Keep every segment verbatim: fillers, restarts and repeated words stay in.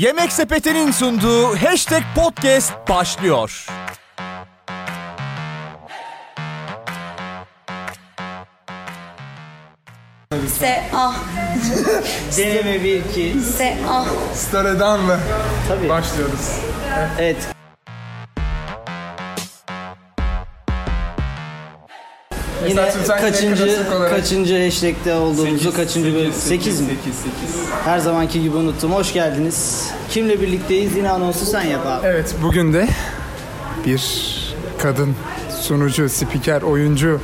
Yemek Sepeti'nin sunduğu hashtag podcast başlıyor. Se ah. Deneme bir iki. Se ah. Star'dan mı? Tabii. Başlıyoruz. Evet. Yine kaçıncı kaçıncı hashtag'te olduğumuzu, kaçıncı bölüm? sekiz mi? sekiz sekiz. Her zamanki gibi unuttum. Hoş geldiniz. Kimle birlikteyiz? Yine anonsu sen yap abi. Evet, bugün de bir kadın sunucu, spiker, oyuncu,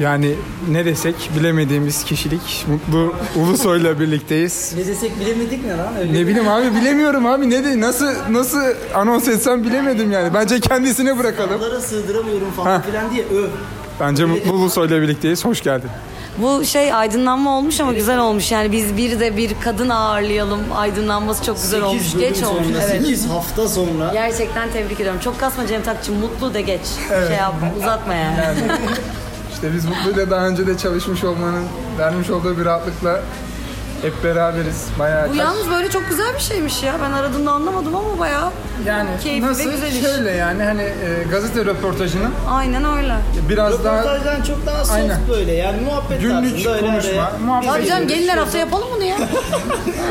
yani ne desek bilemediğimiz kişilik Mutlu Ulusoy'la birlikteyiz. Ne desek bilemedik ne lan? Öyle ne mi? Bileyim abi, bilemiyorum abi. Ne de nasıl nasıl anons etsem bilemedim yani. Bence kendisine bırakalım. Onlara sığdıramıyorum falan filan diye ö. Bence Mutlu Ulusoy'la birlikteyiz. Hoş geldin. Bu şey aydınlanma olmuş ama güzel olmuş. Yani biz bir de bir kadın ağırlayalım. Aydınlanması çok güzel olmuş. Geç olmuş. Evet. sekiz hafta sonra. Gerçekten tebrik ediyorum. Çok kasma Cem Takçım. Mutlu de geç. Evet. Şey yap, uzatma yani. yani. İşte biz Mutlu'yla daha önce de çalışmış olmanın vermiş olduğu bir rahatlıkla hep beraberiz. Bayağı bu kaç... yalnız böyle çok güzel bir şeymiş ya. Ben aradığımda anlamadım ama bayağı yani keyifli nasıl? Ve güzel iş. Şöyle yani hani e, gazete röportajının. Aynen öyle. Biraz röportajdan daha... çok daha soft aynen. Böyle yani muhabbet günlük tarzında öyle. Günlük konuşma. Araya... Muhabbet abi canım gelin hafta yapalım bunu ya.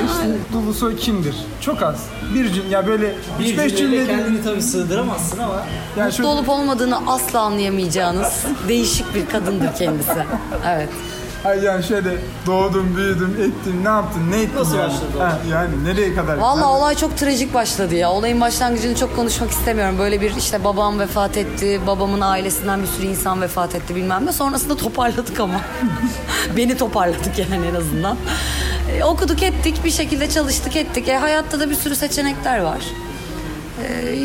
İşte Mutlu Ulusoy kimdir? Çok az. Bir cümle ya böyle üç beş cümle kendini tabii sığdıramazsın ama. Yani mutlu şu... olup olmadığını asla anlayamayacağınız değişik bir kadındır kendisi. Evet. Hayır yani şöyle doğdum, büyüdüm, ettim, ne yaptın, ne ettin? Nasıl yani? Başladı? Ha, yani nereye kadar? Vallahi olay çok trajik başladı ya. Olayın başlangıcını çok konuşmak istemiyorum. Böyle bir işte babam vefat etti, babamın ailesinden bir sürü insan vefat etti bilmem ne. Sonrasında toparladık ama. Beni toparladık yani en azından. E, okuduk ettik, bir şekilde çalıştık ettik. E, hayatta da bir sürü seçenekler var. E,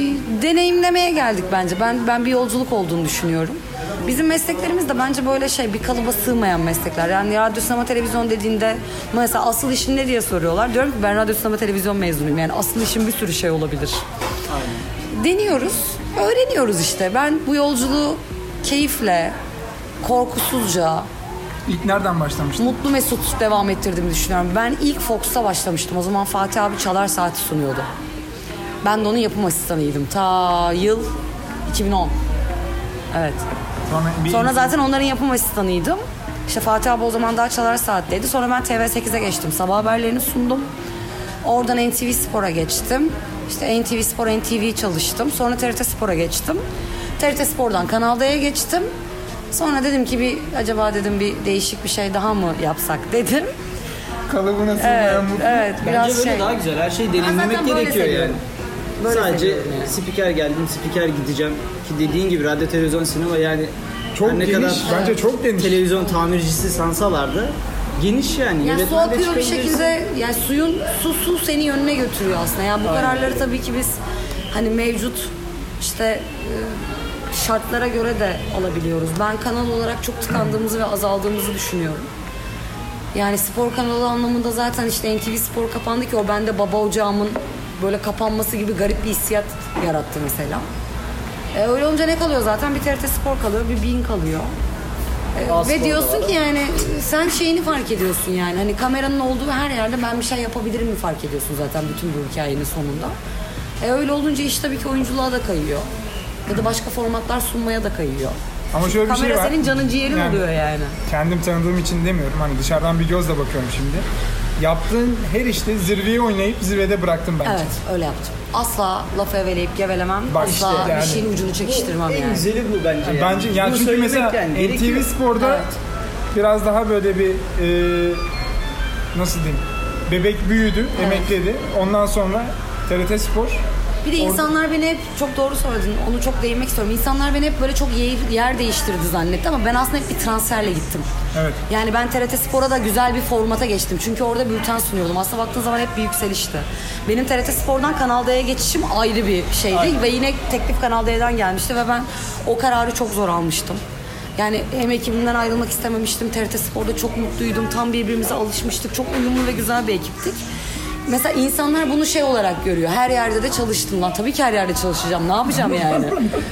deneyimlemeye geldik bence. Ben ben bir yolculuk olduğunu düşünüyorum. Bizim mesleklerimiz de bence böyle şey bir kalıba sığmayan meslekler. Yani radyo, sinema, televizyon dediğinde mesela asıl işin ne diye soruyorlar. Diyorum ki ben radyo, sinema, televizyon mezunuyum. Yani asıl işim bir sürü şey olabilir. Aynen. Deniyoruz, öğreniyoruz işte. Ben bu yolculuğu keyifle, korkusuzca... İlk nereden başlamıştın? Mutlu Mesut devam ettirdiğimi düşünüyorum. Ben ilk Fox'ta başlamıştım. O zaman Fatih abi Çalar Saati sunuyordu. Ben de onun yapım asistanıydım. Ta yıl iki bin on. Evet. Sonra, Sonra zaten onların yapım asistanıydım. İşte Fatih abi o zaman daha Çalar Saat'teydi. Sonra ben T V sekize geçtim. Sabah haberlerini sundum. Oradan N T V Spor'a geçtim. İşte N T V Spor, N T V çalıştım. Sonra T R T Spor'a geçtim. T R T Spor'dan Kanal D'ye geçtim. Sonra dedim ki bir acaba dedim bir değişik bir şey daha mı yapsak dedim. Kalıbına sığmayan evet, mutlu. Evet, biraz bence böyle şey... daha güzel. Her şeyi deneyimlemek gerekiyor yani. Böyle sadece yani. Spiker geldim, spiker gideceğim ki dediğin gibi radyo, televizyon, sinema yani çok geniş, kadar bence çok geniş. Televizyon tamircisi sansalardı geniş yani. Yani su akıyor bir şekilde, yani suyun su su seni yönüne götürüyor aslında. Yani bu aynen. Kararları tabii ki biz hani mevcut işte şartlara göre de alabiliyoruz. Ben kanal olarak çok tıkandığımızı ve azaldığımızı düşünüyorum. Yani spor kanalı anlamında zaten işte N T V Spor kapandı ki o bende baba ocağımın böyle kapanması gibi garip bir hissiyat yarattı mesela. E, öyle olunca ne kalıyor zaten? Bir T R T Spor kalıyor, bir BİN kalıyor. E, ve diyorsun ki yani sen şeyini fark ediyorsun yani. Hani kameranın olduğu her yerde ben bir şey yapabilirim mi fark ediyorsun zaten bütün bu hikayenin sonunda. E, öyle olunca iş tabii ki oyunculuğa da kayıyor. Ya da başka formatlar sunmaya da kayıyor. Ama şöyle bir kamera şey var. Kamera senin canın ciğerin yani, oluyor yani. Kendim tanıdığım için demiyorum. Hani dışarıdan bir gözle bakıyorum şimdi. Yaptığın her işte zirveyi oynayıp zirvede bıraktım bence. Evet, öyle yaptım. Asla lafı eveleyip gevelemem. Bak asla işte yani, bir şeyin ucunu çekiştirmem yani. En güzeli bu bence yani. Bence yani, yani çünkü mesela yani, N T V Spor'da evet. Biraz daha böyle bir e, nasıl diyeyim? Bebek büyüdü, evet. Emekledi. Ondan sonra T R T Spor. Bir de insanlar or- beni hep çok doğru söyledin. Onu çok değinmek istiyorum. İnsanlar beni hep böyle çok yer, yer değiştirdi zannetti ama ben aslında hep bir transferle gittim. Evet. Yani ben T R T Spor'a da güzel bir formata geçtim. Çünkü orada bülten sunuyordum. Aslında baktığın zaman hep bir yükselişti. Benim T R T Spor'dan Kanal D'ye geçişim ayrı bir şeydi. Aynen. Ve yine teklif Kanal D'den gelmişti ve ben o kararı çok zor almıştım. Yani hem ekibimden ayrılmak istememiştim. T R T Spor'da çok mutluydum. Tam birbirimize alışmıştık. Çok uyumlu ve güzel bir ekiptik. Mesela insanlar bunu şey olarak görüyor. Her yerde de çalıştım lan. Tabii ki her yerde çalışacağım. Ne yapacağım yani?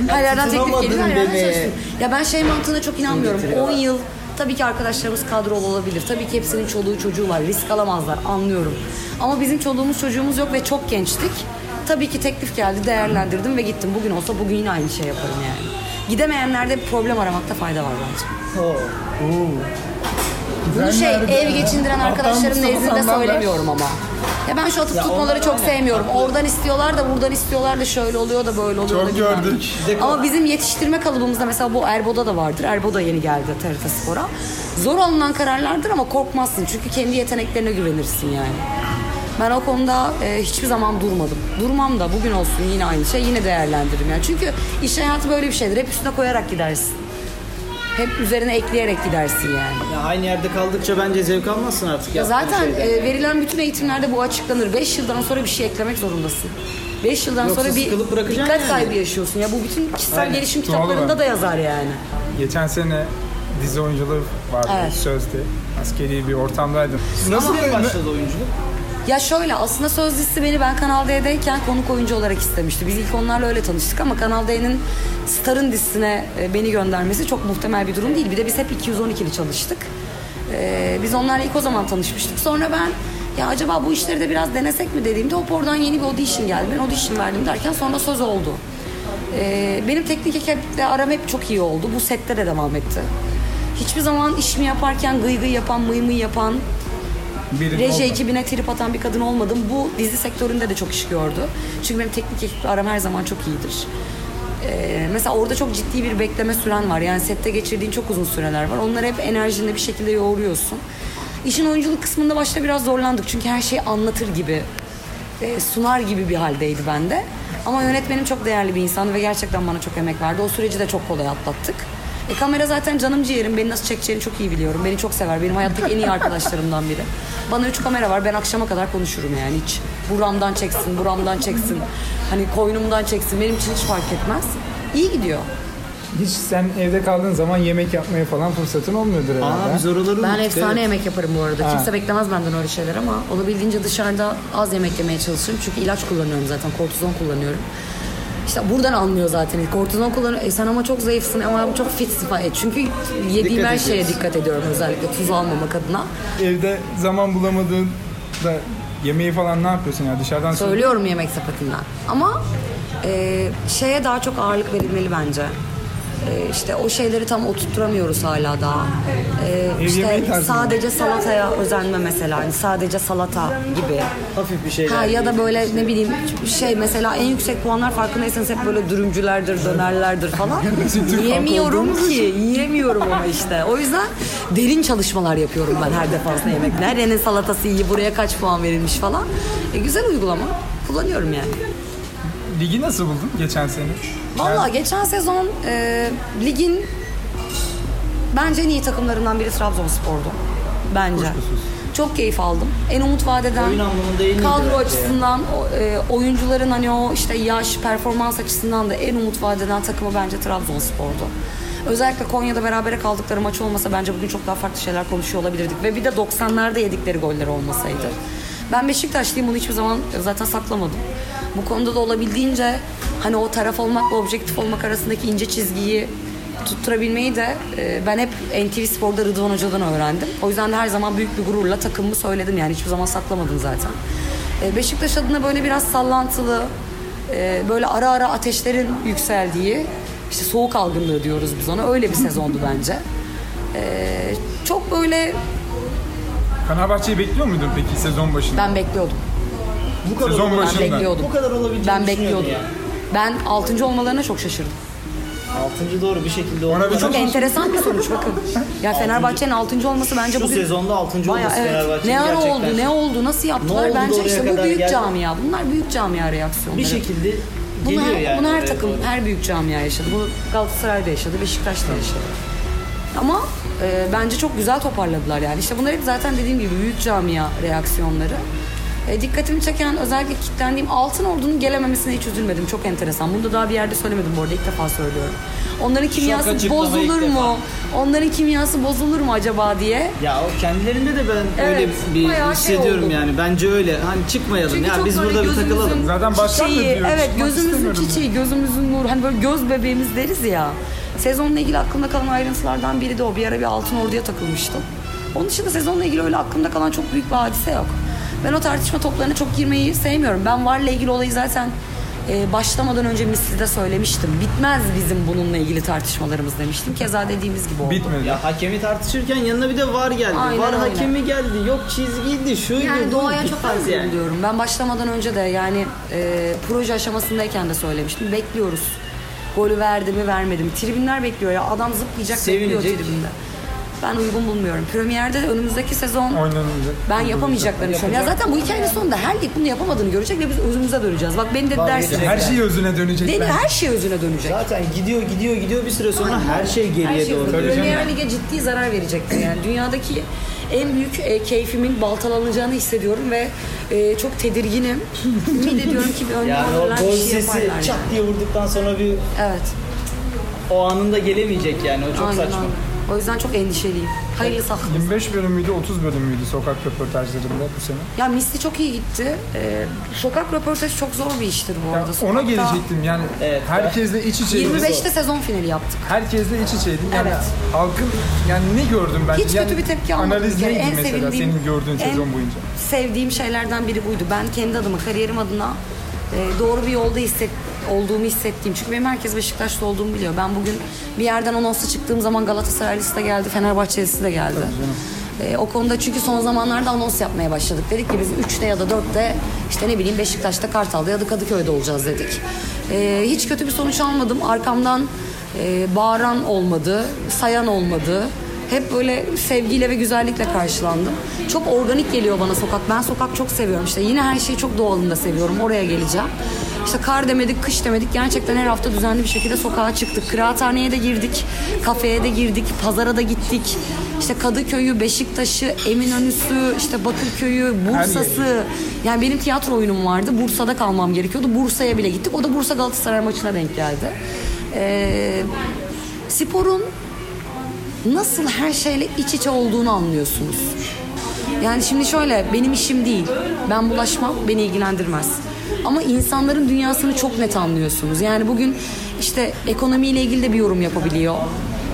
Her yerden teklif geliyor. Her yerden çalıştım. Ya ben şey mantığına çok inanmıyorum. on yıl Tabii ki arkadaşlarımız kadrolu olabilir. Tabii ki hepsinin çoluğu çocuğu var. Risk alamazlar, anlıyorum. Ama bizim çoluğumuz çocuğumuz yok ve çok gençtik. Tabii ki teklif geldi, değerlendirdim ve gittim. Bugün olsa bugün yine aynı şey yaparım yani. Gidemeyenlerde bir problem aramakta fayda var bence. Oh. Bunu şey, ev geçindiren arkadaşlarımın nezdinde söylemiyorum ama. Ya ben şu atıp tutmaları çok sevmiyorum. Oradan istiyorlar da buradan istiyorlar da şöyle oluyor da böyle oluyor da. Çok gördük. Ama bizim yetiştirme kalıbımızda mesela bu Erbo'da da vardır. Erbo da yeni geldi T R T Spor'a. Zor alınan kararlardır ama korkmazsın. Çünkü kendi yeteneklerine güvenirsin yani. Ben o konuda e, hiçbir zaman durmadım. Durmam da bugün olsun yine aynı şey, yine değerlendiririm yani. Çünkü iş hayatı böyle bir şeydir. Hep üstüne koyarak gidersin. Hep üzerine ekleyerek gidersin yani. Ya aynı yerde kaldıkça bence zevk almazsın artık. Ya zaten e, verilen bütün eğitimlerde bu açıklanır. Beş yıldan sonra bir şey eklemek zorundasın. Beş yıldan Yoksa sonra bir dikkat yani. kaybı yaşıyorsun. Ya bu bütün kişisel Aynen. gelişim kitaplarında Doğru. da yazar yani. Geçen sene dizi oyunculuğu vardı. Evet. Sözde. Askeri bir ortamdaydım. Nasıl bir başladı oyunculuk? Ya şöyle, aslında söz dizisi beni ben Kanal D'deyken konuk oyuncu olarak istemişti. Biz ilk onlarla öyle tanıştık ama Kanal D'nin Star'ın dizisine beni göndermesi çok muhtemel bir durum değil. Bir de biz hep iki yüz on ikili çalıştık. Ee, biz onlarla ilk o zaman tanışmıştık. Sonra ben ya acaba bu işleri de biraz denesek mi dediğimde hop oradan yeni bir audition geldi. Ben audition verdim derken sonra söz oldu. Ee, benim teknik ekiple aram hep çok iyi oldu. Bu sette de devam etti. Hiçbir zaman işimi yaparken gıy gıy yapan, mıy mıy yapan... Reji ekibine trip atan bir kadın olmadım. Bu dizi sektöründe de çok iş gördü. Çünkü benim teknik ekiple aram her zaman çok iyidir. Ee, mesela orada çok ciddi bir bekleme süren var. Yani sette geçirdiğin çok uzun süreler var. Onları hep enerjinle bir şekilde yoğuruyorsun. İşin oyunculuk kısmında başta biraz zorlandık. Çünkü her şeyi anlatır gibi, sunar gibi bir haldeydi bende. Ama yönetmenim çok değerli bir insandı ve gerçekten bana çok emek verdi. O süreci de çok kolay atlattık. E kamera zaten canım ciğerim. Beni nasıl çekeceğini çok iyi biliyorum. Beni çok sever. Benim hayattaki en iyi arkadaşlarımdan biri. Bana üç kamera var. Ben akşama kadar konuşurum yani hiç. Buramdan çeksin, buramdan çeksin. Hani koynumdan çeksin. Benim için hiç fark etmez. İyi gidiyor. Hiç sen evde kaldığın zaman yemek yapmaya falan fırsatın olmuyordur herhalde. Aa, biz oraları ben efsane evet. yemek yaparım bu arada. Ha. Kimse beklemez benden öyle şeyler ama olabildiğince dışarıda az yemek yemeye çalışırım. Çünkü ilaç kullanıyorum zaten. Kortizon kullanıyorum. İşte buradan anlıyor zaten. Kortizon kullanıyor. E sen ama çok zayıfsın ama çok fitsin. E çünkü yediğim dikkat her ediyoruz. şeye dikkat ediyorum özellikle. Tuz almamak adına. Evde zaman bulamadığın da yemeği falan ne yapıyorsun ya dışarıdan? Söylüyorum sonra... yemek sepetinden. Ama e, şeye daha çok ağırlık verilmeli bence. E, işte o şeyleri tam oturtturamıyoruz hala daha. E, işte sadece salataya özenme mesela. Yani sadece salata gibi. Hafif bir şeyler. Ha, ya da böyle ne bileyim şey mesela en yüksek puanlar farkındaysanız hep böyle dürümcülerdir, dönerlerdir falan. Yiyemiyorum ki. Yiyemiyorum ama işte. O yüzden derin çalışmalar yapıyorum ben her defasında yemekle. Nerenin salatası iyi, buraya kaç puan verilmiş falan. E, güzel uygulama. Kullanıyorum yani. Ligi nasıl buldun geçen sene? Valla geçen sezon e, ligin bence en iyi takımlarından biri Trabzonspor'du. Bence. Kuşkusuz. Çok keyif aldım. En umut vadeden, kadro açısından, e, oyuncuların hani o işte yaş, performans açısından da en umut vadeden takımı bence Trabzonspor'du. Özellikle Konya'da berabere kaldıkları maç olmasa bence bugün çok daha farklı şeyler konuşuyor olabilirdik. Ve bir de doksanlarda yedikleri goller olmasaydı. Evet. Ben Beşiktaşlıyım, bunu hiçbir zaman zaten saklamadım. Bu konuda da olabildiğince hani o taraf olmakla objektif olmak arasındaki ince çizgiyi tutturabilmeyi de e, ben hep N T V Spor'da Rıdvan Hoca'dan öğrendim. O yüzden de her zaman büyük bir gururla takımımı söyledim yani hiçbir zaman saklamadım zaten. E, Beşiktaş adına böyle biraz sallantılı, e, böyle ara ara ateşlerin yükseldiği, işte soğuk algınlığı diyoruz biz ona, öyle bir sezondu bence. E, çok böyle... Fenerbahçe'yi bekliyor muydun peki sezon başında? Ben bekliyordum. Bu kadar sezon başında. Ben bekliyordum. Bu kadar olabileceğini düşünüyordum. Yani. Ben altıncı olmalarına çok şaşırdım. altıncı doğru bir şekilde oldu. Çok, çok enteresan bir sonuç bakın. Ya Fenerbahçe'nin altıncı olması bence bu bugün... sezonda altıncı olması evet. Fenerbahçe'nin ne gerçekten. Ne oldu, ne oldu, nasıl yaptılar? Oldu, bence işte bu büyük geldi. Camia. Bunlar büyük camia reaksiyonları. Bir şekilde bunu geliyor her, yani. Bunu her takım, doğru. her büyük camia yaşadı. Bunu Galatasaray'da yaşadı, Beşiktaş'ta yaşadı. Ama e, bence çok güzel toparladılar yani. İşte bunlar hep zaten dediğim gibi büyük camia reaksiyonları. E, dikkatimi çeken özellikle kilitlendiğim Altın Ordu'nun gelememesine hiç üzülmedim. Çok enteresan. Bunu da daha bir yerde söylemedim bu arada. İlk defa söylüyorum. Onların kimyası bozulur mu? Onların kimyası bozulur mu acaba diye. Ya o kendilerinde de ben evet, öyle bir hissediyorum şey yani. Bence öyle. Hani çıkmayalım. Çünkü ya biz burada bir takılalım. Zaten baştan da diyoruz. Evet, gözümüzün çiçeği, gözümüzün nuru. Hani böyle göz bebeğimiz deriz ya. Sezonla ilgili aklımda kalan ayrıntılardan biri de o. Bir ara bir Altın Ordu'ya takılmıştım. Onun dışında sezonla ilgili öyle aklımda kalan çok büyük bir hadise yok. Ben o tartışma toplarına çok girmeyi sevmiyorum. Ben V A R'la ilgili olayı zaten e, başlamadan önce Misli'de söylemiştim. Bitmez bizim bununla ilgili tartışmalarımız demiştim. Keza dediğimiz gibi oldu. Bitmedi. Ya hakemi tartışırken yanına bir de V A R geldi. Aynen, V A R aynen. Hakemi geldi. Yok çizgiydi, şuydu. Yani doğaya çok az yani. Diyorum. Ben başlamadan önce de yani e, proje aşamasındayken de söylemiştim. Bekliyoruz. Golü verdi mi vermedi mi? Tribünler bekliyor ya. Adam zıplayacak, sevinecek. Bekliyor tribünde. Ben uygun bulmuyorum. Premier'de önümüzdeki sezon oynanacak. Ben yapamayacaklarını düşünüyorum. Ya zaten bu hikayenin sonunda her lig bunu yapamadığını görecek ve biz özümüze döneceğiz. Bak beni de dersin. Her şey özüne dönecek. Beni her şey özüne dönecek. Zaten gidiyor gidiyor gidiyor bir süre sonra. Aynen. her şey geriye her şey doğru. Premier Lig'e ciddi zarar verecektir. Yani dünyadaki en büyük e, keyfimin baltalanacağını hissediyorum ve e, çok tedirginim. Ümit ediyorum ki bir önlem alırlar, bir şey yaparlar. Yani o gol sesi çat diye vurduktan sonra bir... Evet. O anında gelemeyecek yani. O çok aynen, saçma. Aynen. O yüzden çok endişeliyim. Hayırlısı hakkımız. yirmi beş bölüm müydü, otuz bölüm müydü sokak röportajlarında bu sene? Ya Misli çok iyi gitti. Ee, sokak röportajı çok zor bir iştir bu arada. Yani ona gelecektim yani evet, herkesle iç içeydim. yirmi beşte sezon finali yaptık. Herkesle iç içeydim yani evet. Halkın yani ne gördüm ben? Hiç yani kötü bir tepki almadım. Analiz neydi yani mesela senin gördüğün sezon boyunca? Sevdiğim şeylerden biri buydu. Ben kendi adıma, kariyerim adına e, doğru bir yolda hissettim. Olduğumu hissettiğim. Çünkü benim herkes Beşiktaşlı olduğumu biliyor. Ben bugün bir yerden anonsla çıktığım zaman Galatasaraylısı da geldi, Fenerbahçelisi de geldi. Ee, o konuda çünkü son zamanlarda anons yapmaya başladık. Dedik ki biz üçte ya da dörtte işte ne bileyim Beşiktaş'ta, Kartal'da ya da Kadıköy'de olacağız dedik. Ee, hiç kötü bir sonuç almadım. Arkamdan e, bağıran olmadı, sayan olmadı. Hep böyle sevgiyle ve güzellikle karşılandım. Çok organik geliyor bana sokak. Ben sokak çok seviyorum. İşte yine her şeyi çok doğalında seviyorum. Oraya geleceğim. İşte kar demedik, kış demedik. Gerçekten her hafta düzenli bir şekilde sokağa çıktık. Kıraathaneye de girdik, kafeye de girdik, pazara da gittik. İşte Kadıköy'ü, Beşiktaş'ı, Eminönü'sü, işte Bakırköy'ü, Bursa'sı. Yani benim tiyatro oyunum vardı. Bursa'da kalmam gerekiyordu. Bursa'ya bile gittik. O da Bursa Galatasaray maçına denk geldi. Ee, sporun nasıl her şeyle iç içe olduğunu anlıyorsunuz. Yani şimdi şöyle, benim işim değil. Ben bulaşmam, beni ilgilendirmez. Ama insanların dünyasını çok net anlıyorsunuz. Yani bugün işte ekonomiyle ilgili de bir yorum yapabiliyor.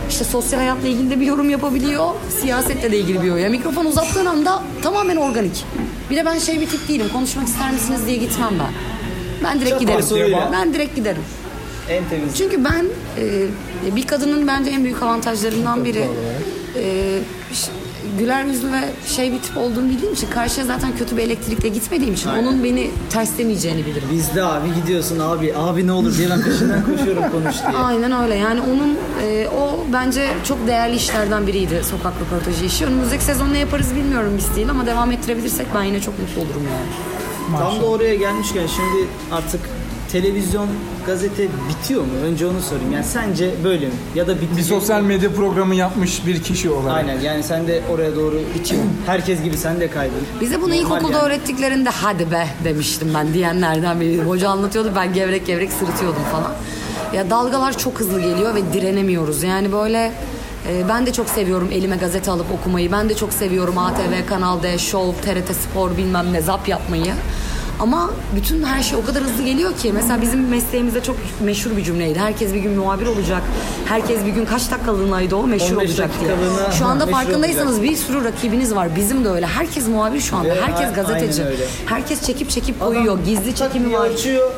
İşte sosyal hayatla ilgili de bir yorum yapabiliyor. Siyasetle de ilgili bir yorum. Yani mikrofon uzattığın anda tamamen organik. Bir de ben şey bir tip değilim. Konuşmak ister misiniz diye gitmem ben. Ben direkt çok giderim. Ben direkt giderim. En temiz. Çünkü ben e, bir kadının bence en büyük avantajlarından biri e, güler yüzlü ve şey bir tip olduğunu bildiğim için, karşıya zaten kötü bir elektrikle gitmediğim için aynen. Onun beni terslemeyeceğini bilirim. Bizde abi gidiyorsun abi abi ne olur diye ben peşinden koşuyorum konuş diye. Aynen öyle yani onun e, o bence çok değerli işlerden biriydi sokak röportajı işi. Önümüzdeki sezon ne yaparız bilmiyorum biz değil ama devam ettirebilirsek ben yine çok mutlu olurum yani. Maşallah. Tam da oraya gelmişken şimdi artık televizyon, gazete bitiyor mu? Önce onu sorayım. Yani sence böyle mi? Ya da bir sosyal medya programı yapmış bir kişi olarak. Aynen. Yani sen de oraya doğru içim. Herkes gibi sen de kaydın. Bize bunu ilkokulda yani. Öğrettiklerinde hadi be demiştim ben diyenlerden biriydim. Hoca anlatıyordu, ben gevrek gevrek sırıtıyordum falan. Ya dalgalar çok hızlı geliyor ve direnemiyoruz. Yani böyle e, ben de çok seviyorum elime gazete alıp okumayı. Ben de çok seviyorum A T V, Kanal D, Show, T R T Spor bilmem ne zap yapmayı. Ama bütün her şey o kadar hızlı geliyor ki. Mesela bizim mesleğimizde çok meşhur bir cümleydi. Herkes bir gün muhabir olacak. Herkes bir gün kaç dakikalığındaydı o meşhur olacak diye. Şu anda farkındaysanız olacak. Bir sürü rakibiniz var. Bizim de öyle. Herkes muhabir şu anda. Herkes gazeteci. Herkes çekip çekip koyuyor. Adam, gizli çekimi var. Açıyor.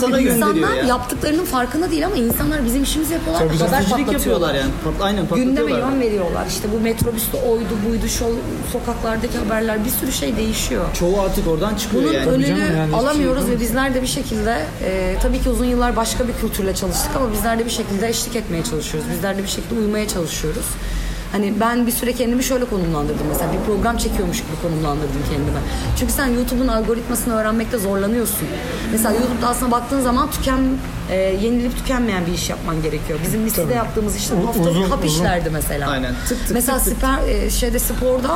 Sana insanlar ya. Yaptıklarının farkında değil ama insanlar bizim işimizi yapıyorlar. Tabii haber patlatıyorlar yani. Pat, aynen patlatıyorlar. Gündeme yön veriyorlar. İşte bu metrobüste oydu buydu, şu sokaklardaki haberler, bir sürü şey değişiyor. Çoğu artık oradan çıkıyor. Bunun yani. Bunun önünü yani alamıyoruz şey ve bizler de bir şekilde e, tabii ki uzun yıllar başka bir kültürle çalıştık ama bizler de bir şekilde eşlik etmeye çalışıyoruz. Bizler de bir şekilde uymaya çalışıyoruz. Hani ben bir süre kendimi şöyle konumlandırdım mesela. Bir program çekiyormuş gibi konumlandırdım kendimi. Çünkü sen YouTube'un algoritmasını öğrenmekte zorlanıyorsun. Mesela YouTube'da aslında baktığın zaman tüken, e, yenilip tükenmeyen bir iş yapman gerekiyor. Bizim listede yaptığımız işte haftalık hap işlerdi mesela. Aynen. Tık tık mesela tık, süper, e, şeyde sporda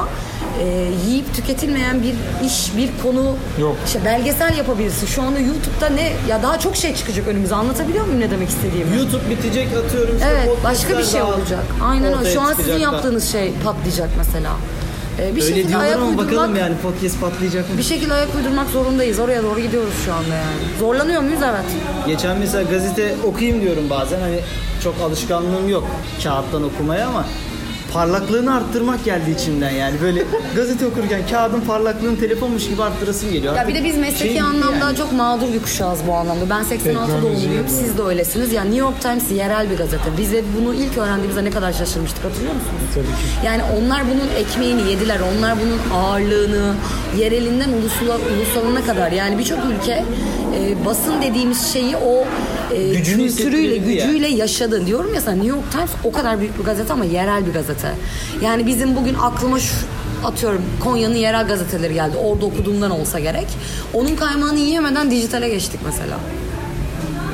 e, yiyip tüketilmeyen bir iş, bir konu, işte belgesel yapabilirsin. Şu anda YouTube'da ne ya daha çok şey çıkacak önümüze. Anlatabiliyor muyum ne demek istediğimi? YouTube bitecek atıyorum. Evet, başka bir şey olacak. Aynen öyle. Şu an sizin yaptığınız şey patlayacak mesela. Ee, bir öyle şekilde ayak uydurmak... Bakalım yani podcast patlayacak mı? Bir şekilde ayak uydurmak zorundayız. Oraya doğru gidiyoruz şu anda yani. Zorlanıyor muyuz? Evet. Geçen mesela gazete okuyayım diyorum bazen. Hani çok alışkanlığım yok kağıttan okumaya ama parlaklığını arttırmak geldi içimden yani. Böyle gazete okurken kağıdın parlaklığını telefonmuş gibi arttırasım geliyor. Ya bir de biz mesleki şey anlamda yani. Çok mağdur bir kuşağız bu anlamda. Ben seksen altı doğumluyum. Siz de öylesiniz. Yani New York Times yerel bir gazete. Biz de bunu ilk öğrendiğimizde ne kadar şaşırmıştık, hatırlıyor musunuz? Tabii ki. Yani onlar bunun ekmeğini yediler. Onlar bunun ağırlığını yerelinden ulusula, ulusalına kadar. Yani birçok ülke e, basın dediğimiz şeyi o e, kültürüyle, gücüyle ya. yaşadı. Diyorum ya sana, New York Times o kadar büyük bir gazete ama yerel bir gazete. Yani bizim bugün aklıma şu, atıyorum Konya'nın yerel gazeteleri geldi. Orada okuduğumdan olsa gerek. Onun kaymağını yiyemeden dijitale geçtik mesela.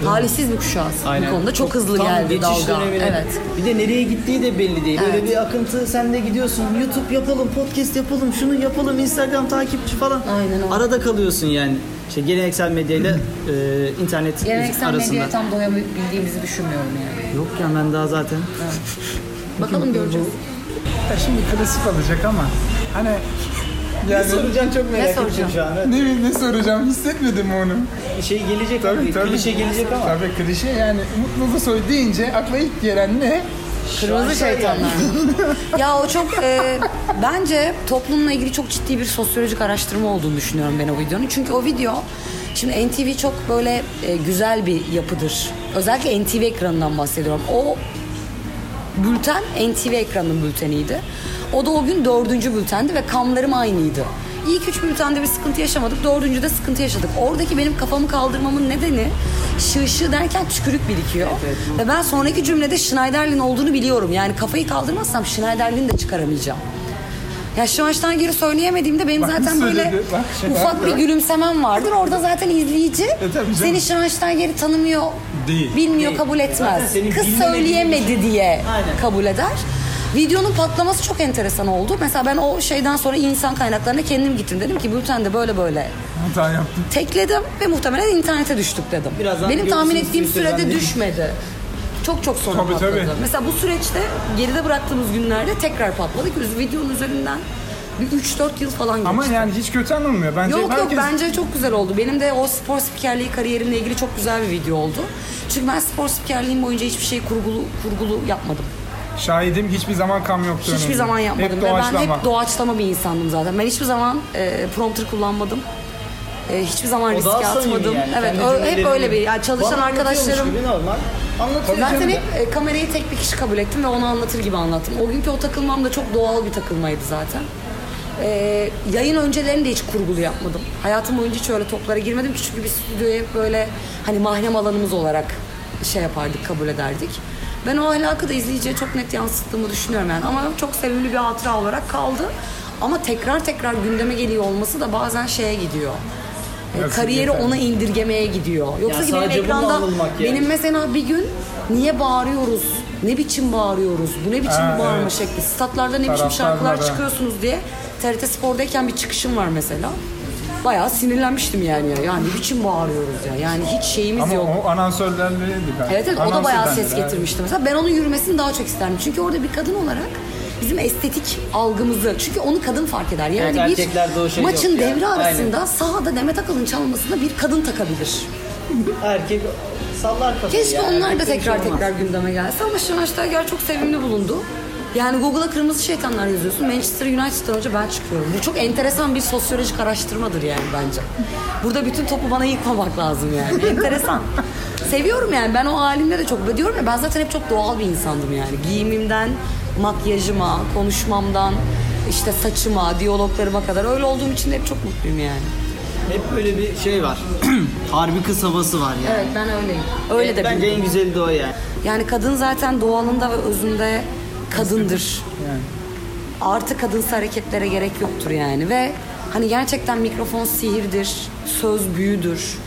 Talihsiz bir kuşağız bu konuda. Çok hızlı tam geldi dalga. Evet. Bir de nereye gittiği de belli değil. Evet. Böyle bir akıntı, sen de gidiyorsun. YouTube yapalım, podcast yapalım, şunu yapalım, Instagram takipçi falan. Aynen. Arada kalıyorsun yani. İşte geleneksel medyayla e, internet geleneksel arasında. Geleneksel medyaya tam doyabildiğimizi düşünmüyorum yani. Yok ya, ben daha zaten. Evet. Bakalım göreceğiz. Ya şimdi klasik olacak ama hani yani, ne soracağım çok merak ettim şu an. Evet. Ne bileyim ne soracağım, hissetmedim onu. Şey gelecek tabii, abi, tabii. Klişe gelecek ama. Tabii klişe yani. Mutlu Ulusoy deyince akla ilk gelen ne? Kırmızı şeytanlar. Ya o çok e, bence toplumla ilgili çok ciddi bir sosyolojik araştırma olduğunu düşünüyorum ben o videonun. Çünkü o video, şimdi N T V çok böyle e, güzel bir yapıdır. Özellikle N T V ekranından bahsediyorum. O bülten N T V ekranının bülteniydi. O da o gün dördüncü bültendi ve kamlarım aynıydı. İlk üç bültende bir sıkıntı yaşamadık. Dördüncüde sıkıntı yaşadık. Oradaki benim kafamı kaldırmamın nedeni şığı şığı derken tükürük birikiyor. Evet, evet. Ve ben sonraki cümlede Schneiderlin olduğunu biliyorum. Yani kafayı kaldırmazsam Schneiderlin'i de çıkaramayacağım. Ya şu maçtan geri söyleyemediğimde benim bak, zaten böyle söyledi, bak, ufak bir gülümsemem vardır. Orada zaten izleyici e, seni şu maçtan geri tanımıyor, değil, bilmiyor, değil. Kabul etmez. Kız söyleyemedi diye aynen. kabul eder. Videonun patlaması çok enteresan oldu. Mesela ben o şeyden sonra insan kaynaklarına kendim gittim. Dedim ki bültende böyle böyle hata yaptım. Tekledim ve muhtemelen internete düştük dedim. Birazdan benim tahmin ettiğim sürede düşmedi. Çok çok sonra tabii, patladı. Tabii. Mesela bu süreçte geride bıraktığımız günlerde tekrar patladık. Videonun üzerinden bir üç dört yıl falan geçti. Ama yani hiç kötü anlamıyor. Bence yok herkes... yok bence çok güzel oldu. Benim de o spor spikerliği kariyerimle ilgili çok güzel bir video oldu. Çünkü ben spor spikerliğim boyunca hiçbir şey kurgulu kurgulu yapmadım. Şahidim, hiçbir zaman kam yoktu. Hiçbir önümde. Zaman yapmadım. Hep doğaçlama. Ben hep doğaçlama bir insandım zaten. Ben hiçbir zaman e, prompter kullanmadım. E, hiçbir zaman o riske atmadım. Yani. Evet, ö- hep öyle bir yani çalışan bana arkadaşlarım. Zaten hep e, kamerayı tek bir kişi kabul ettim ve onu anlatır gibi anlattım. O günkü o takılmam da çok doğal bir takılmaydı zaten. Ee, yayın öncelerini de hiç kurgulu yapmadım. Hayatım boyunca hiç öyle toplara girmedim ki çünkü biz stüdyoya hep böyle hani mahrem alanımız olarak şey yapardık, kabul ederdik. Ben o ahlakı da izleyiciye çok net yansıttığımı düşünüyorum yani. Ama çok sevimli bir hatıra olarak kaldı. Ama tekrar tekrar gündeme geliyor olması da bazen şeye gidiyor. Nasıl kariyeri efendim? Ona indirgemeye gidiyor. Yoksa ki benim ekranda benim yani. Mesela bir gün niye bağırıyoruz, ne biçim bağırıyoruz, bu ne biçim ha, bağırma evet. şekli, statlarda ne biçim şarkılar çıkıyorsunuz diye T R T Spor'dayken bir çıkışım var mesela. Bayağı sinirlenmiştim yani. Yani ne biçim bağırıyoruz ya. Yani hiç şeyimiz ama yok. Ama o anansörlerliydi ben. Evet evet, o da bayağı ses getirmişti evet. Mesela ben onun yürümesini daha çok isterdim. Çünkü orada bir kadın olarak bizim estetik algımızı, çünkü onu kadın fark eder. Yani, yani bir şey maçın devre yani. Arasında aynen. sahada Demet Akalın çalmasına bir kadın takabilir. Erkek sallar kadın. Keşke yani. Onlar erkek da tekrar tekrar gündeme gelse ama Schneiderlin çok sevimli bulundu. Yani Google'a kırmızı şeytanlar yazıyorsun. Manchester United'dan önce ben çıkıyorum. Bu çok enteresan bir sosyolojik araştırmadır yani bence. Burada bütün topu bana yıkmamak lazım yani. Enteresan. Seviyorum yani. Ben o halimde de çok. Diyorum ya ben zaten hep çok doğal bir insandım yani. Giyimimden, makyajıma, konuşmamdan, işte saçıma, diyaloglarıma kadar. Öyle olduğum için de hep çok mutluyum yani. Hep böyle bir şey var. Harbi kız havası var yani. Evet ben öyleyim. Öyle evet, de bence bildim. En güzeli de o yani. Yani kadın zaten doğalında ve özünde kadındır. Yani. Artı kadınsı hareketlere gerek yoktur yani ve hani gerçekten mikrofon sihirdir, söz büyüdür.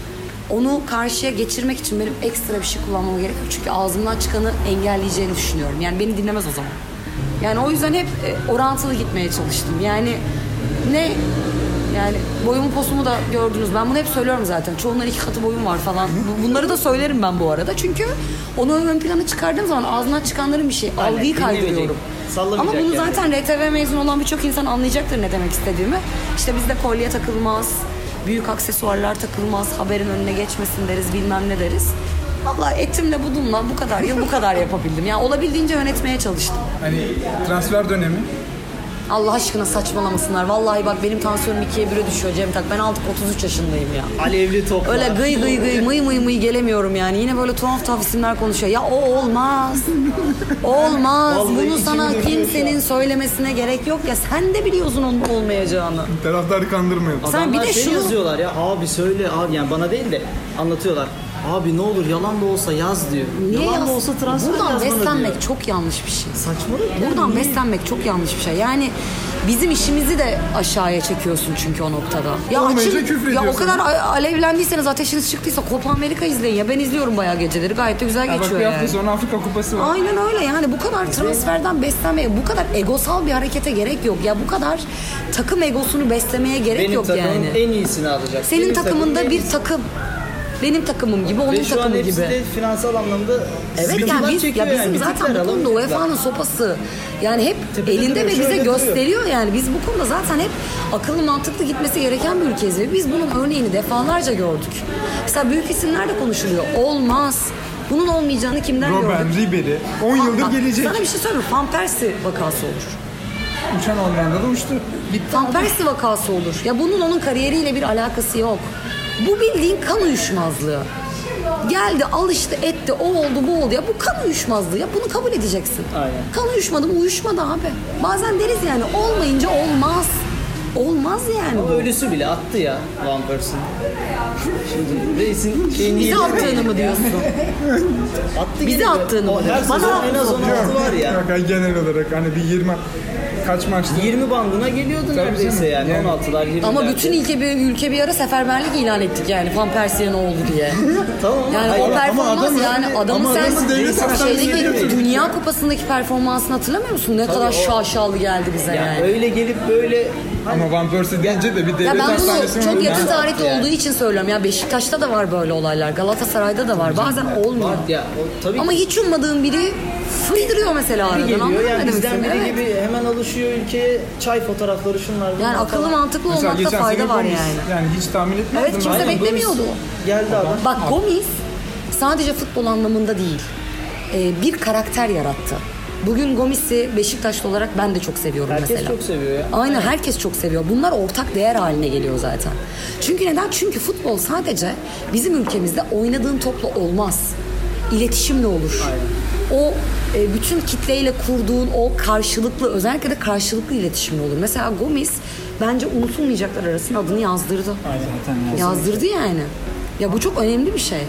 Onu karşıya geçirmek için benim ekstra bir şey kullanmama gerek yok çünkü ağzımdan çıkanı engelleyeceğini düşünüyorum. Yani beni dinlemez o zaman. Yani o yüzden hep orantılı gitmeye çalıştım. Yani ne Yani boyumu posumu da gördünüz. Ben bunu hep söylüyorum zaten. Çoğundan iki katı boyum var falan. Bunları da söylerim ben bu arada. Çünkü onu ön plana çıkardığım zaman ağzından çıkanların bir şey. Aynen, algıyı kaydırıyorum. Ama bunu yani zaten R T V mezunu olan birçok insan anlayacaktır ne demek istediğimi. İşte bizde kolye takılmaz, büyük aksesuarlar takılmaz, haberin önüne geçmesin deriz, bilmem ne deriz. Valla etimle budumla bu kadar yıl bu kadar yapabildim. Yani olabildiğince yönetmeye çalıştım. Hani transfer dönemi? Allah aşkına saçmalamasınlar. Vallahi bak benim tansiyonum ikiye bire düşüyor Cem Tak. Ben artık otuz üç yaşındayım ya. Alevli topla. Öyle gıy gıy gıy mıy mıy mıy gelemiyorum yani. Yine böyle tuhaf tuhaf isimler konuşuyor. Ya o olmaz. Olmaz. Vallahi bunu sana kimsenin söylemesine gerek yok ya. Sen de biliyorsun onun olmayacağını. Taraftarı kandırmayalım. Sen bir de şey şunu yazıyorlar ya. Abi söyle abi yani bana değil de anlatıyorlar. Abi ne olur yalan da olsa yaz diyor. Niye yalan yaz? Da olsa transfer yazmanı diyor. Buradan beslenmek çok yanlış bir şey. Saçmalık. Buradan yani beslenmek çok yanlış bir şey. Yani bizim işimizi de aşağıya çekiyorsun çünkü o noktada. Ya açın, küfür ya o kadar alevlendiyseniz, ateşiniz çıktıysa Copa América izleyin ya. Ben izliyorum bayağı geceleri. Gayet de güzel ya geçiyor yani. Bak bir hafta sonra Afrika Kupası var. Aynen öyle yani bu kadar transferden beslenmeye, bu kadar egosal bir harekete gerek yok. Ya bu kadar takım egosunu beslemeye gerek benim yok yani. Benim takımın en iyisini alacak. Senin benim takımında bir takım. Benim takımım gibi, onun takımı gibi. Ve finansal anlamda evet yani biz, ya bizim yani zaten bu konuda U E F A'nın sopası yani hep tepede elinde ve bize gösteriyor duruyor. Yani biz bu konuda zaten hep akıllı mantıklı gitmesi gereken bir ülkeyiz ve biz bunun örneğini defalarca gördük. Mesela büyük isimler de konuşuluyor. Olmaz. Bunun olmayacağını kimden Robben, gördük? Robben, Ribery on yıldır bak, gelecek. Sana bir şey söyleyeyim. Van Persie vakası olur. Uçan Hollanda'da uçtu. Van Persie vakası olur. Ya bunun onun kariyeriyle bir alakası yok. Bu bildiğin kan uyuşmazlığı. Geldi, alıştı, etti, o oldu, bu oldu. Ya bu kan uyuşmazlığı. Ya bunu kabul edeceksin. Aynen. Kan uyuşmadı mı? Uyuşmadı abi. Bazen deriz yani olmayınca olmaz. Olmaz yani. Ama ölüsü bile attı ya Van Persie. Şimdi reisin şeyini... Bize attığını mı diyorsun? Attı bize attığını mı? Her sezon en az on altı var ya. Yok, yok, genel olarak hani bir yirmi... Kaç maçtı? yirmi bandına geliyordun neredeyse yani. yani. on altılar, yirmiler. Ama bütün ülke bir, ülke bir ara seferberlik ilan ettik yani. Van Persie'ye ne oldu diye. Tamam. Yani hayır, o performans adam yani adamı, adamı sen şeydeki Dünya Kupası'ndaki performansını hatırlamıyor musun? Ne tabii kadar şaşalı geldi bize yani. yani. Öyle gelip böyle... Ama Van Persie deyince de bir devlet hastanesinin... Ya ben bunu çok yakın tarihte yani olduğu için söylüyorum. Ya Beşiktaş'ta da var böyle olaylar. Galatasaray'da da var. Bazen yani olmuyor. Ya, o, tabii ama ki hiç ummadığın biri fıydırıyor mesela aradan. Geliyor yani bizden biri gibi evet. Hemen alışıyor ülkeye. Çay fotoğrafları şunlar. Yani akıllı mantıklı mesela olmakta fayda var Gomis, yani. Yani hiç tahmin etmiyordum. Evet kimse aynen, beklemiyordu. Gomis geldi adam. Bak abi. Gomis sadece futbol anlamında değil. Ee, bir karakter yarattı. Bugün Gomis'i Beşiktaşlı olarak ben de çok seviyorum herkes mesela. Herkes çok seviyor ya. Aynen herkes çok seviyor. Bunlar ortak değer haline geliyor zaten. Çünkü neden? Çünkü futbol sadece bizim ülkemizde oynadığın topla olmaz. İletişimle olur. Aynen. O e, bütün kitleyle kurduğun o karşılıklı, özellikle de karşılıklı iletişimle olur. Mesela Gomis bence unutulmayacaklar arasında adını yazdırdı. Aynen, zaten yazdırdı yani. Ya bu çok önemli bir şey.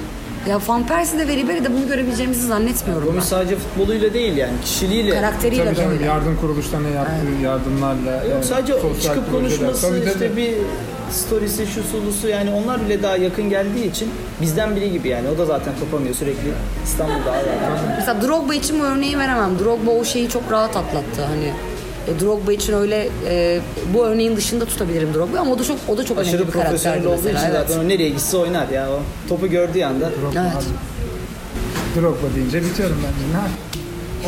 Ya Van Persie'de ve Ribery'de bunu görebileceğimizi zannetmiyorum. Gomis sadece futboluyla değil yani kişiliğiyle. Karakteriyle tabii canım, yardım kuruluşlarına yaptığı evet. yardımlarla. Yok yani sadece çıkıp konuşması tabii, işte tabii. bir storiesi şu sulusu yani onlar bile daha yakın geldiği için bizden biri gibi yani o da zaten topamıyor sürekli İstanbul'da. Yani. Mesela Drogba için bu örneği veremem. Drogba o şeyi çok rahat atlattı hani. E, Drogba için öyle e, bu örneğin dışında tutabilirim Drogba'yı ama o da çok o da çok aşırı önemli bir karakterdi mesela. Olduğu için evet. Zaten o nereye gitse oynar ya o. Topu gördüğü anda. Drogba, evet. Drogba deyince bitiyorum bence. Ha.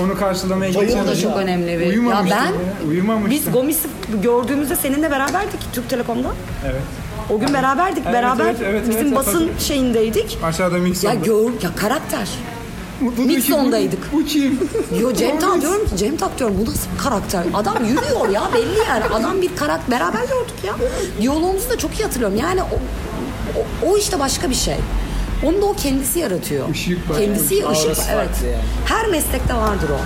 Onu karşılamaya geçelim. O da çok ya. Önemli bir. Uyumamıştım. Ya ben, uyumamıştım. Biz Gomis'i gördüğümüzde seninle beraberdik Türk Telekom'da. Evet. O gün beraberdik. Evet, beraber evet, evet, evet, bizim evet, basın hatırladım. Şeyindeydik. Aşağıda Mixon'da. Ya gör ya karakter. Mikson'daydık. Bu kim? Yo Cem Tak diyorum ki Cem Tak diyorum bu nasıl bir karakter? Adam yürüyor ya belli yani. Adam bir karakter beraber gördük ya. Diyalogumuzu da çok iyi hatırlıyorum. Yani o, o, o işte başka bir şey. Onu da o kendisi yaratıyor. Işık var. Kendisi yani. Işık var. Evet. Yani. Her meslekte vardır o.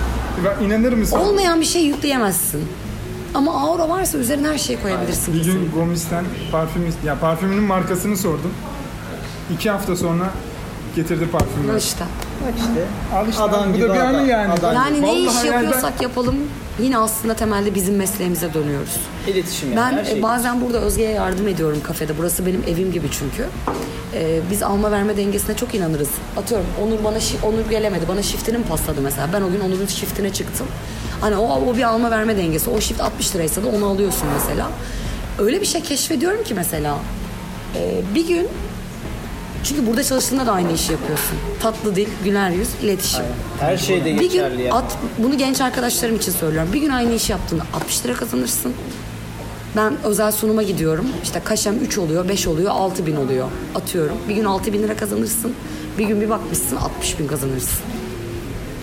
Ben inanır mısın? Olmayan bir şey yükleyemezsin. Ama aura varsa üzerine her şeyi koyabilirsin. Bir gün Gomis'ten parfüm ya parfümünün markasını sordum. İki hafta sonra getirdi parfümleri. İşte. İşte. Al işte. Adam bu gibi da bir adam. Anı yani. Adam yani ne iş yapıyorsak ben... yapalım yine aslında temelde bizim mesleğimize dönüyoruz. İletişim yani. Ben şey bazen gibi. Burada Özge'ye yardım ediyorum kafede. Burası benim evim gibi çünkü. Ee, biz alma verme dengesine çok inanırız. Atıyorum Onur bana şi- Onur gelemedi. Bana shiftini mi pasladı mesela? Ben o gün Onur'un shiftine çıktım. Hani o, o bir alma verme dengesi. O shift altmış liraysa da onu alıyorsun mesela. öyle bir şey keşfediyorum ki mesela. Ee, bir gün, çünkü burada çalıştığında da aynı işi yapıyorsun. Tatlı dil, güler yüz, iletişim. Aynen. Her şeyde geçerli. Bir gün, at, bunu genç arkadaşlarım için söylüyorum. Bir gün aynı işi yaptığında altmış lira kazanırsın. Ben özel sunuma gidiyorum. İşte kaşem üç oluyor, beş oluyor, altı bin oluyor. Atıyorum. Bir gün altı bin lira kazanırsın. Bir gün bir bakmışsın altmış bin kazanırsın.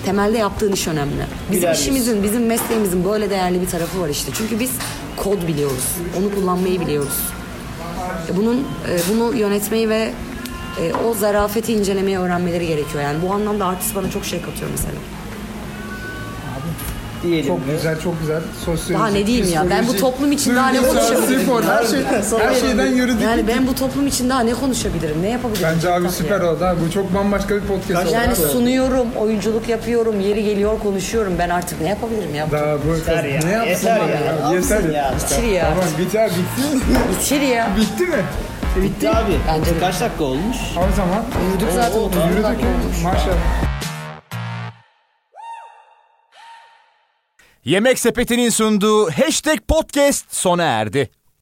Temelde yaptığın iş önemli. Bizim Güler işimizin, misin? bizim mesleğimizin böyle değerli bir tarafı var işte. Çünkü biz kod biliyoruz. Onu kullanmayı biliyoruz. Bunun bunu yönetmeyi ve o zarafeti incelemeyi öğrenmeleri gerekiyor. Yani bu anlamda artist bana çok şey katıyor mesela. Diyelim çok mi? güzel, çok güzel. Sosyolojik. Daha ne diyeyim ya? Ben bu toplum için daha ne konuşabilirim? Her şeyden, her şeyden yürüdük. Yani ben bu toplum için daha ne konuşabilirim? Ne yapabilirim? Bence abi süper oldu. Bu çok bambaşka bir podcast oldu. Yani sunuyorum, oyunculuk yapıyorum, yeri geliyor konuşuyorum. Ben artık ne yapabilirim ya? Daha bu yeter ya. Ne yapsın yeter ya. ya? Yeter ya. Bitir ya. Tamam biter, bitti. Bitir ya. Bitti mi? E, bitti, bitti abi. Bence de. Kaç dakika olmuş? O zaman yürüdük zaten. Yürüdük. Maşallah. Yemek Sepeti'nin sunduğu hashtag podcast sona erdi.